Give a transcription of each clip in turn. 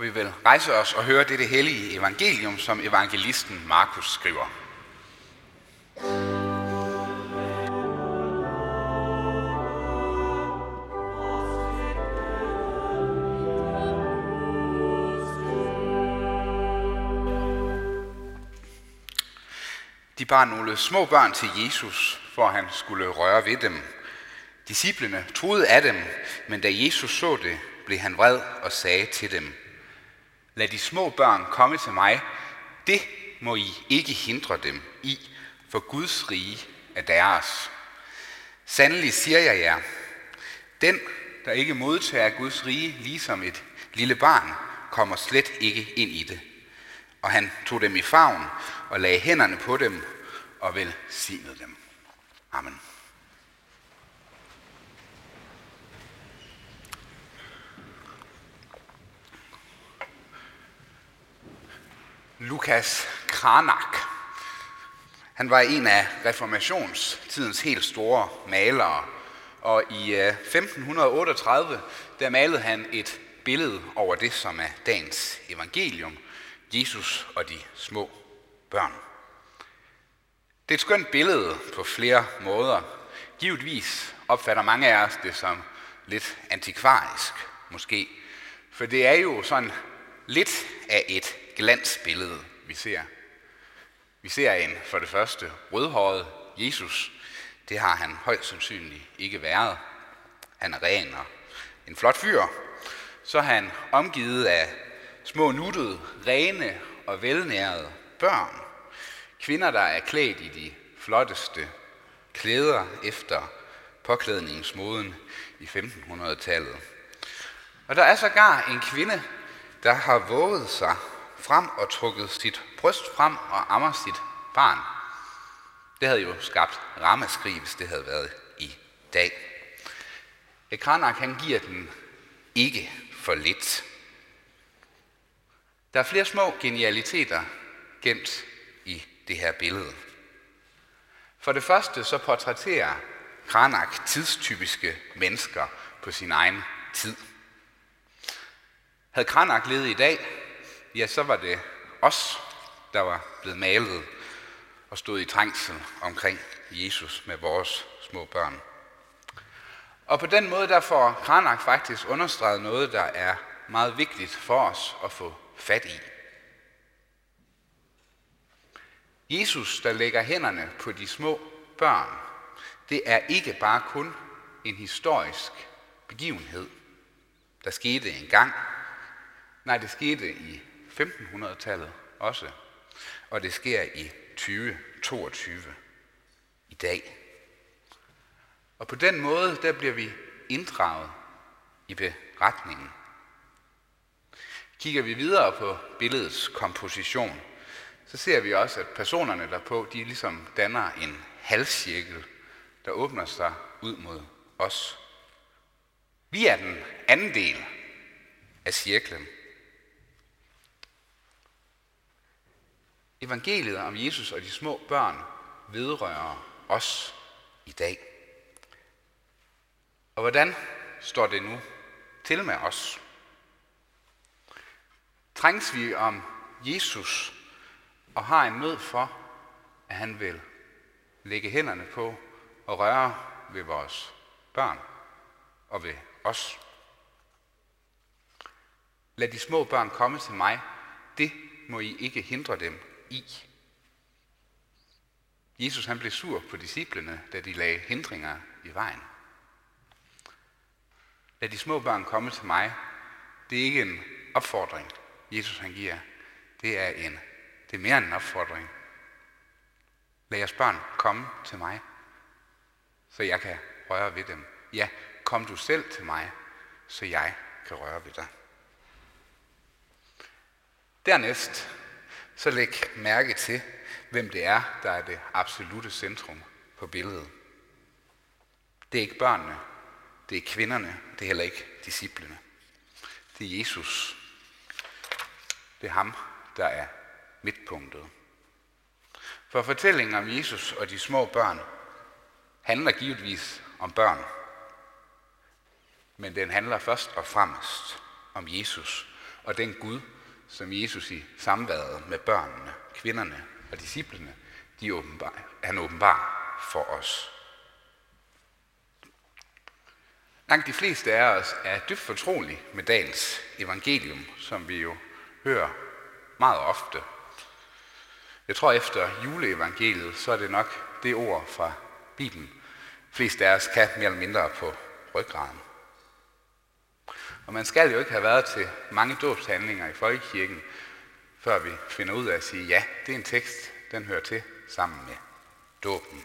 Og vi vil rejse os og høre dette hellige evangelium, som evangelisten Markus skriver. De bar nogle små børn til Jesus, for han skulle røre ved dem. Disciplene troede af dem, men da Jesus så det, blev han vred og sagde til dem: Lad de små børn komme til mig, det må I ikke hindre dem i, for Guds rige er deres. Sandelig siger jeg jer, den, der ikke modtager Guds rige ligesom et lille barn, kommer slet ikke ind i det. Og han tog dem i favn og lagde hænderne på dem og velsignede dem. Amen. Lucas Cranach. Han var en af reformationstidens helt store malere, og i 1538 der malede han et billede over det, som er dagens evangelium, Jesus og de små børn. Det er et skønt billede på flere måder. Givetvis opfatter mange af os det som lidt antikvarisk, måske. For det er jo sådan lidt af et glansbillede, vi ser. Vi ser en for det første rødhåret Jesus. Det har han højst sandsynligt ikke været. Han er ren og en flot fyr. Så er han omgivet af små nuttede, rene og velnærede børn. Kvinder, der er klædt i de flotteste klæder efter påklædningsmåden i 1500-tallet. Og der er sågar en kvinde, der har våget sig frem og trukket sit bryst frem og ammer sit barn. Det havde jo skabt ramaskrig, hvis det havde været i dag. Cranach, han giver den ikke for lidt. Der er flere små genialiteter gemt i det her billede. For det første så portrætterer Cranach tidstypiske mennesker på sin egen tid. Havde Cranach levet i dag, ja, så var det os, der var blevet malet og stod i trængsel omkring Jesus med vores små børn. Og på den måde der får Cranach faktisk understreget noget, der er meget vigtigt for os at få fat i. Jesus, der lægger hænderne på de små børn, det er ikke bare kun en historisk begivenhed, der skete engang. Nej, det skete i 1500-tallet også, og det sker i 2022 i dag. Og på den måde, der bliver vi inddraget i beretningen. Kigger vi videre på billedets komposition, så ser vi også, at personerne derpå, de ligesom danner en halvcirkel, der åbner sig ud mod os. Vi er den anden del af cirklen. Evangeliet om Jesus og de små børn vedrører os i dag. Og hvordan står det nu til med os? Trængs vi om Jesus og har en nød for, at han vil lægge hænderne på og røre ved vores børn og ved os? Lad de små børn komme til mig, det må I ikke hindre dem i. Jesus, han blev sur på disciplene, da de lagde hindringer i vejen. Lad de små børn komme til mig, det er ikke en opfordring, Jesus han giver. Det er mere en opfordring. Lad jeres børn komme til mig, så jeg kan røre ved dem. Ja, kom du selv til mig, så jeg kan røre ved dig. Dernæst, så læg mærke til, hvem det er, der er det absolute centrum på billedet. Det er ikke børnene, det er kvinderne, det er heller ikke disciplene. Det er Jesus. Det er ham, der er midtpunktet. For fortællingen om Jesus og de små børn handler givetvis om børn. Men den handler først og fremmest om Jesus og den Gud, som Jesus i samværet med børnene, kvinderne og disciplene, han åbenbar for os. Langt de fleste af os er dybt fortrolige med dagens evangelium, som vi jo hører meget ofte. Jeg tror, efter juleevangeliet, så er det nok det ord fra Bibelen, flest af os kan mere eller mindre på ryggraden. Og man skal jo ikke have været til mange dåbshandlinger i folkekirken, før vi finder ud af at sige, ja, det er en tekst, den hører til sammen med dåben.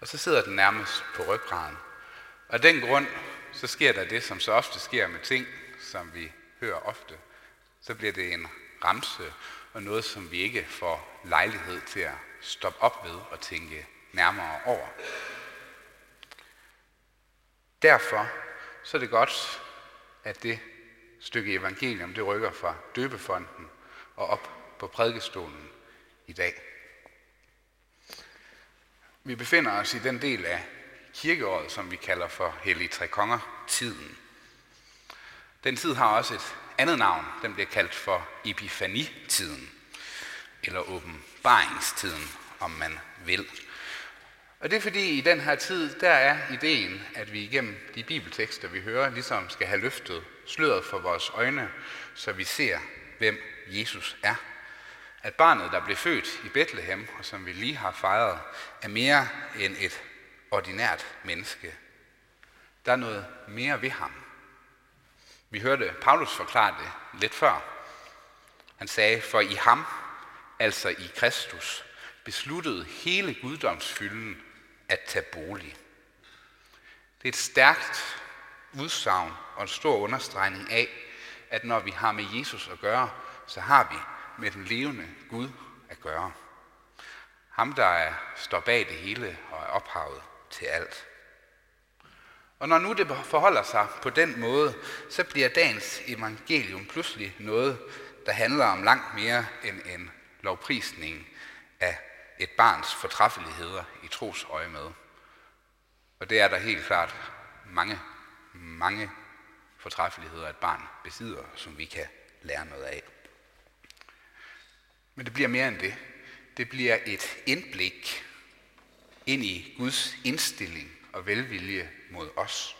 Og så sidder den nærmest på ryggraden. Og af den grund, så sker der det, som så ofte sker med ting, som vi hører ofte. Så bliver det en ramse og noget, som vi ikke får lejlighed til at stoppe op ved og tænke nærmere over. Derfor så er det godt, at det stykke evangelium, det rykker fra døbefonten og op på prædikestolen i dag. Vi befinder os i den del af kirkeåret, som vi kalder for Hellig Tre Konger-tiden. Den tid har også et andet navn. Den bliver kaldt for Epifanitiden, eller åbenbaringstiden, om man vil. Og det er fordi, i den her tid, der er ideen, at vi igennem de bibeltekster, vi hører, ligesom skal have løftet sløret for vores øjne, så vi ser, hvem Jesus er. At barnet, der blev født i Betlehem, og som vi lige har fejret, er mere end et ordinært menneske. Der er noget mere ved ham. Vi hørte Paulus forklare det lidt før. Han sagde, for i ham, altså i Kristus, besluttede hele guddomsfylden at tage bolig. Det er et stærkt udsagn og en stor understregning af, at når vi har med Jesus at gøre, så har vi med den levende Gud at gøre. Ham, der står bag det hele og er ophavet til alt. Og når nu det forholder sig på den måde, så bliver dagens evangelium pludselig noget, der handler om langt mere end en lovprisning af et barns fortræffeligheder i trosøjemed. Og det er der helt klart mange, mange fortræffeligheder, et barn besidder, som vi kan lære noget af. Men det bliver mere end det. Det bliver et indblik ind i Guds indstilling og velvilje mod os.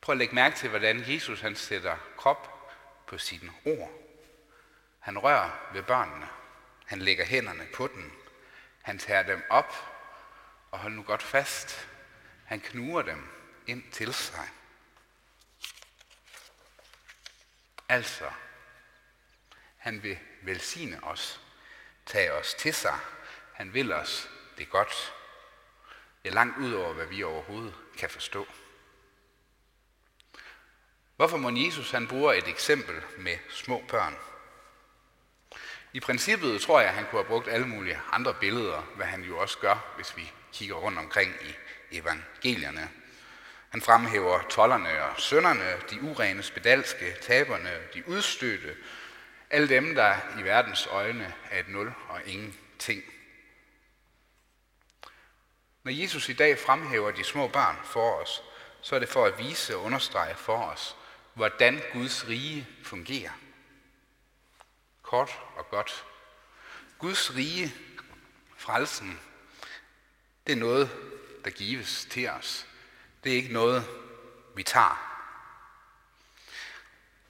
Prøv at lægge mærke til, hvordan Jesus han sætter krop på sine ord. Han rører ved børnene. Han lægger hænderne på dem. Han tager dem op og holder nu godt fast. Han knuger dem ind til sig. Altså, han vil velsigne os, tage os til sig. Han vil os det godt. Det er langt ud over, hvad vi overhovedet kan forstå. Hvorfor må Jesus han bruger et eksempel med små børn? I princippet tror jeg, at han kunne have brugt alle mulige andre billeder, hvad han jo også gør, hvis vi kigger rundt omkring i evangelierne. Han fremhæver tolderne og synderne, de urene, spedalske, taberne, de udstødte, alle dem, der i verdens øjne er et nul og ingenting. Når Jesus i dag fremhæver de små børn for os, så er det for at vise og understrege for os, hvordan Guds rige fungerer. Kort og godt. Guds rige, frelsen, det er noget, der gives til os. Det er ikke noget, vi tager.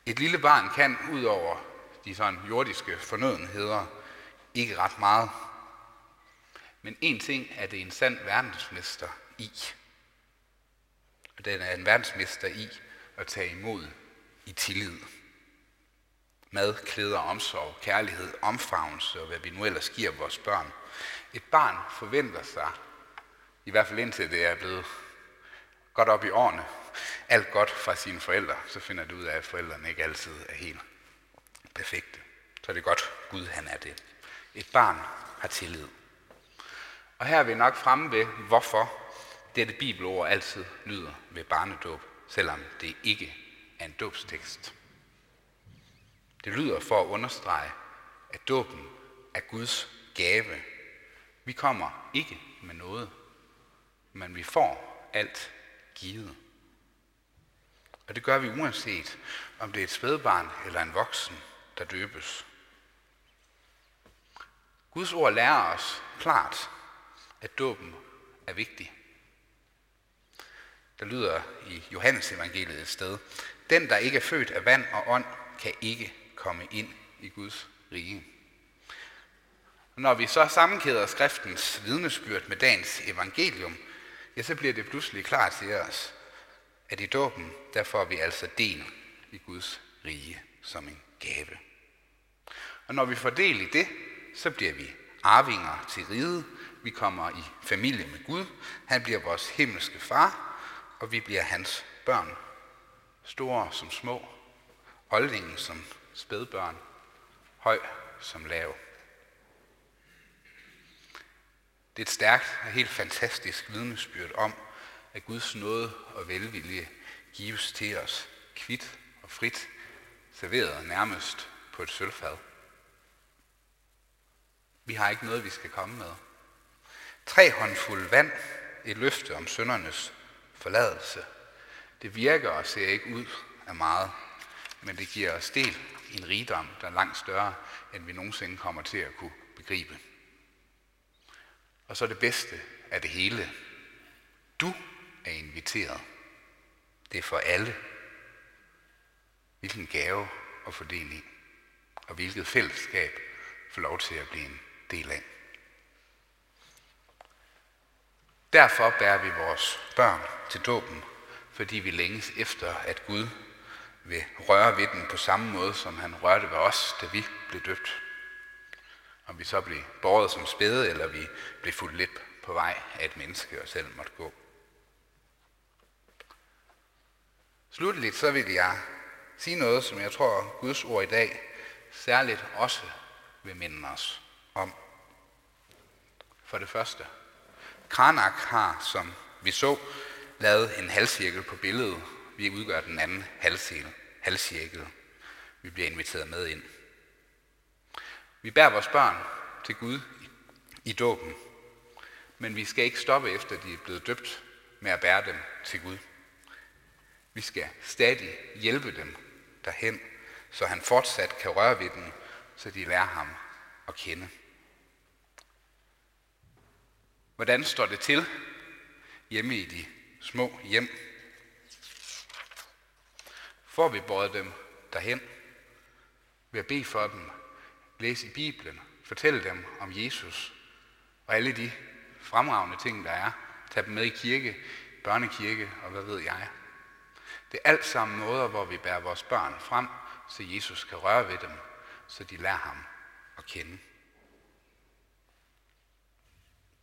Et lille barn kan, ud over de sådan jordiske fornødenheder, ikke ret meget. Men en ting er det en sand verdensmester i. Og den er en verdensmester i at tage imod i tillid. Mad, klæder, omsorg, kærlighed, omfavnelse og hvad vi nu ellers giver vores børn. Et barn forventer sig, i hvert fald indtil det er blevet godt op i årene, alt godt fra sine forældre. Så finder du ud af, at forældrene ikke altid er helt perfekte. Så er det godt, Gud han er det. Et barn har tillid. Og her er vi nok fremme ved, hvorfor dette bibelord altid lyder ved barnedåb, selvom det ikke er en dåbstekst. Det lyder for at understrege, at dåben er Guds gave. Vi kommer ikke med noget, men vi får alt givet. Og det gør vi uanset, om det er et spædbarn eller en voksen, der døbes. Guds ord lærer os klart, at dåben er vigtig. Der lyder i Johannes evangeliet et sted: den, der ikke er født af vand og ånd, kan ikke komme ind i Guds rige. Når vi så sammenkæder skriftens vidnesbyrd med dagens evangelium, ja, så bliver det pludselig klart til os, at i dåben, der får vi altså del i Guds rige som en gave. Og når vi får del i det, så bliver vi arvinger til riget, vi kommer i familie med Gud, han bliver vores himmelske far, og vi bliver hans børn, store som små, oldingen som spædbørn, høj som lav. Det er et stærkt og helt fantastisk vidnesbyrd om, at Guds nåde og velvilje gives til os kvit og frit, serveret nærmest på et sølvfad. Vi har ikke noget, vi skal komme med. 3 håndfulde vand, et løfte om syndernes forladelse. Det virker og ser ikke ud af meget, men det giver os del i en rigdom, der er langt større, end vi nogensinde kommer til at kunne begribe. Og så det bedste af det hele. Du er inviteret. Det er for alle. Hvilken gave at få del i, og hvilket fællesskab få lov til at blive en del af. Derfor bærer vi vores børn til dåben, fordi vi længes efter, at Gud vil røre ved den på samme måde, som han rørte ved os, da vi blev døbt. Om vi så blev båret som spæde, eller vi blev fuldt lidt på vej af et menneske og selv måtte gå. Slutteligt så vil jeg sige noget, som jeg tror Guds ord i dag særligt også vil minde os om. For det første, Cranach har, som vi så, lavet en halvcirkel på billedet. Vi udgør den anden halvcirkel. Vi bliver inviteret med ind. Vi bærer vores børn til Gud i dåben, men vi skal ikke stoppe efter, de er blevet døbt, med at bære dem til Gud. Vi skal stadig hjælpe dem derhen, så han fortsat kan røre ved dem, så de lærer ham at kende. Hvordan står det til hjemme i de små hjem? Får vi båret dem derhen ved at bede for dem, læse i Bibelen, fortælle dem om Jesus og alle de fremragende ting, der er. Tag dem med i kirke, børnekirke og hvad ved jeg. Det er alt sammen måder, hvor vi bærer vores børn frem, så Jesus kan røre ved dem, så de lærer ham at kende.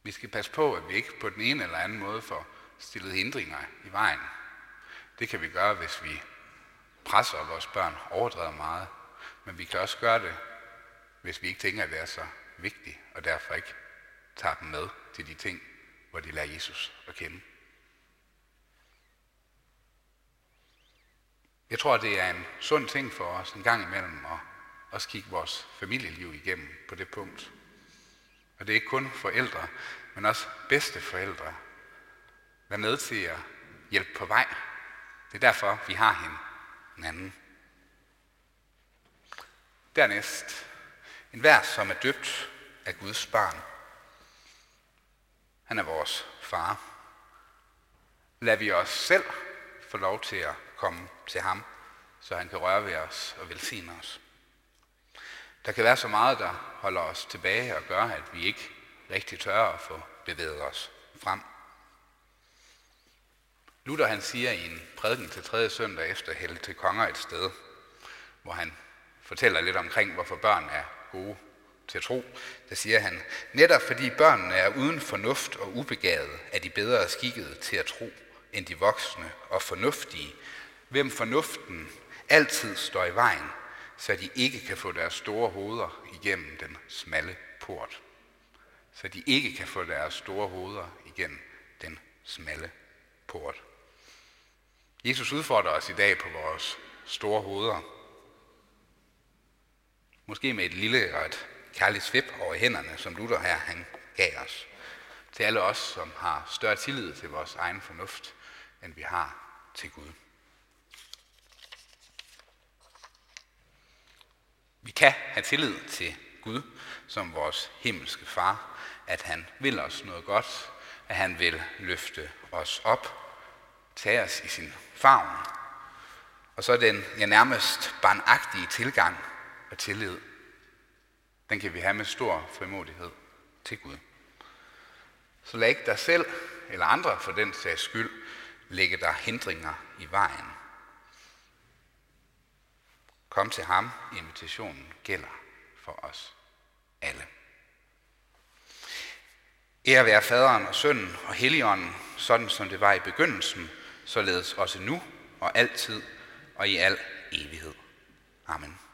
Vi skal passe på, at vi ikke på den ene eller anden måde får stillet hindringer i vejen. Det kan vi gøre, hvis vi presser vores børn overdrevet meget, men vi kan også gøre det, hvis vi ikke tænker, at det er så vigtigt, og derfor ikke tager dem med til de ting, hvor de lærer Jesus at kende. Jeg tror, det er en sund ting for os en gang imellem at også kigge vores familieliv igennem på det punkt. Og det er ikke kun forældre, men også bedsteforældre. Vær med til at hjælpe på vej. Det er derfor, vi har hinanden. Dernæst, enhver, som er døbt, er Guds barn. Han er vores far. Lad vi os selv få lov til at komme til ham, så han kan røre ved os og velsigne os. Der kan være så meget, der holder os tilbage og gør, at vi ikke rigtig tør at få bevæget os frem. Luther han siger i en prædiken til 3. søndag efter Hellig til Konger et sted, hvor han fortæller lidt omkring, hvorfor børn er gode til at tro, der siger han: netop fordi børnene er uden fornuft og ubegavede, er de bedre skikkede til at tro end de voksne og fornuftige, hvem fornuften altid står i vejen, så de ikke kan få deres store hoveder igennem den smalle port. Jesus udfordrer os i dag på vores store hoveder. Måske med et lille og et kærligt svip over hænderne, som Luther her han gav os. Til alle os, som har større tillid til vores egen fornuft, end vi har til Gud. kan have tillid til Gud som vores himmelske far, at han vil os noget godt, at han vil løfte os op, tage os i sin favn. Og så den nærmest barnagtige tilgang og tillid, den kan vi have med stor frimodighed til Gud. Så lad ikke dig selv eller andre for den sags skyld lægge dig hindringer i vejen. Kom til ham, invitationen gælder for os alle. Ære være Faderen og Sønnen og Helligånden, sådan som det var i begyndelsen, således også nu og altid og i al evighed. Amen.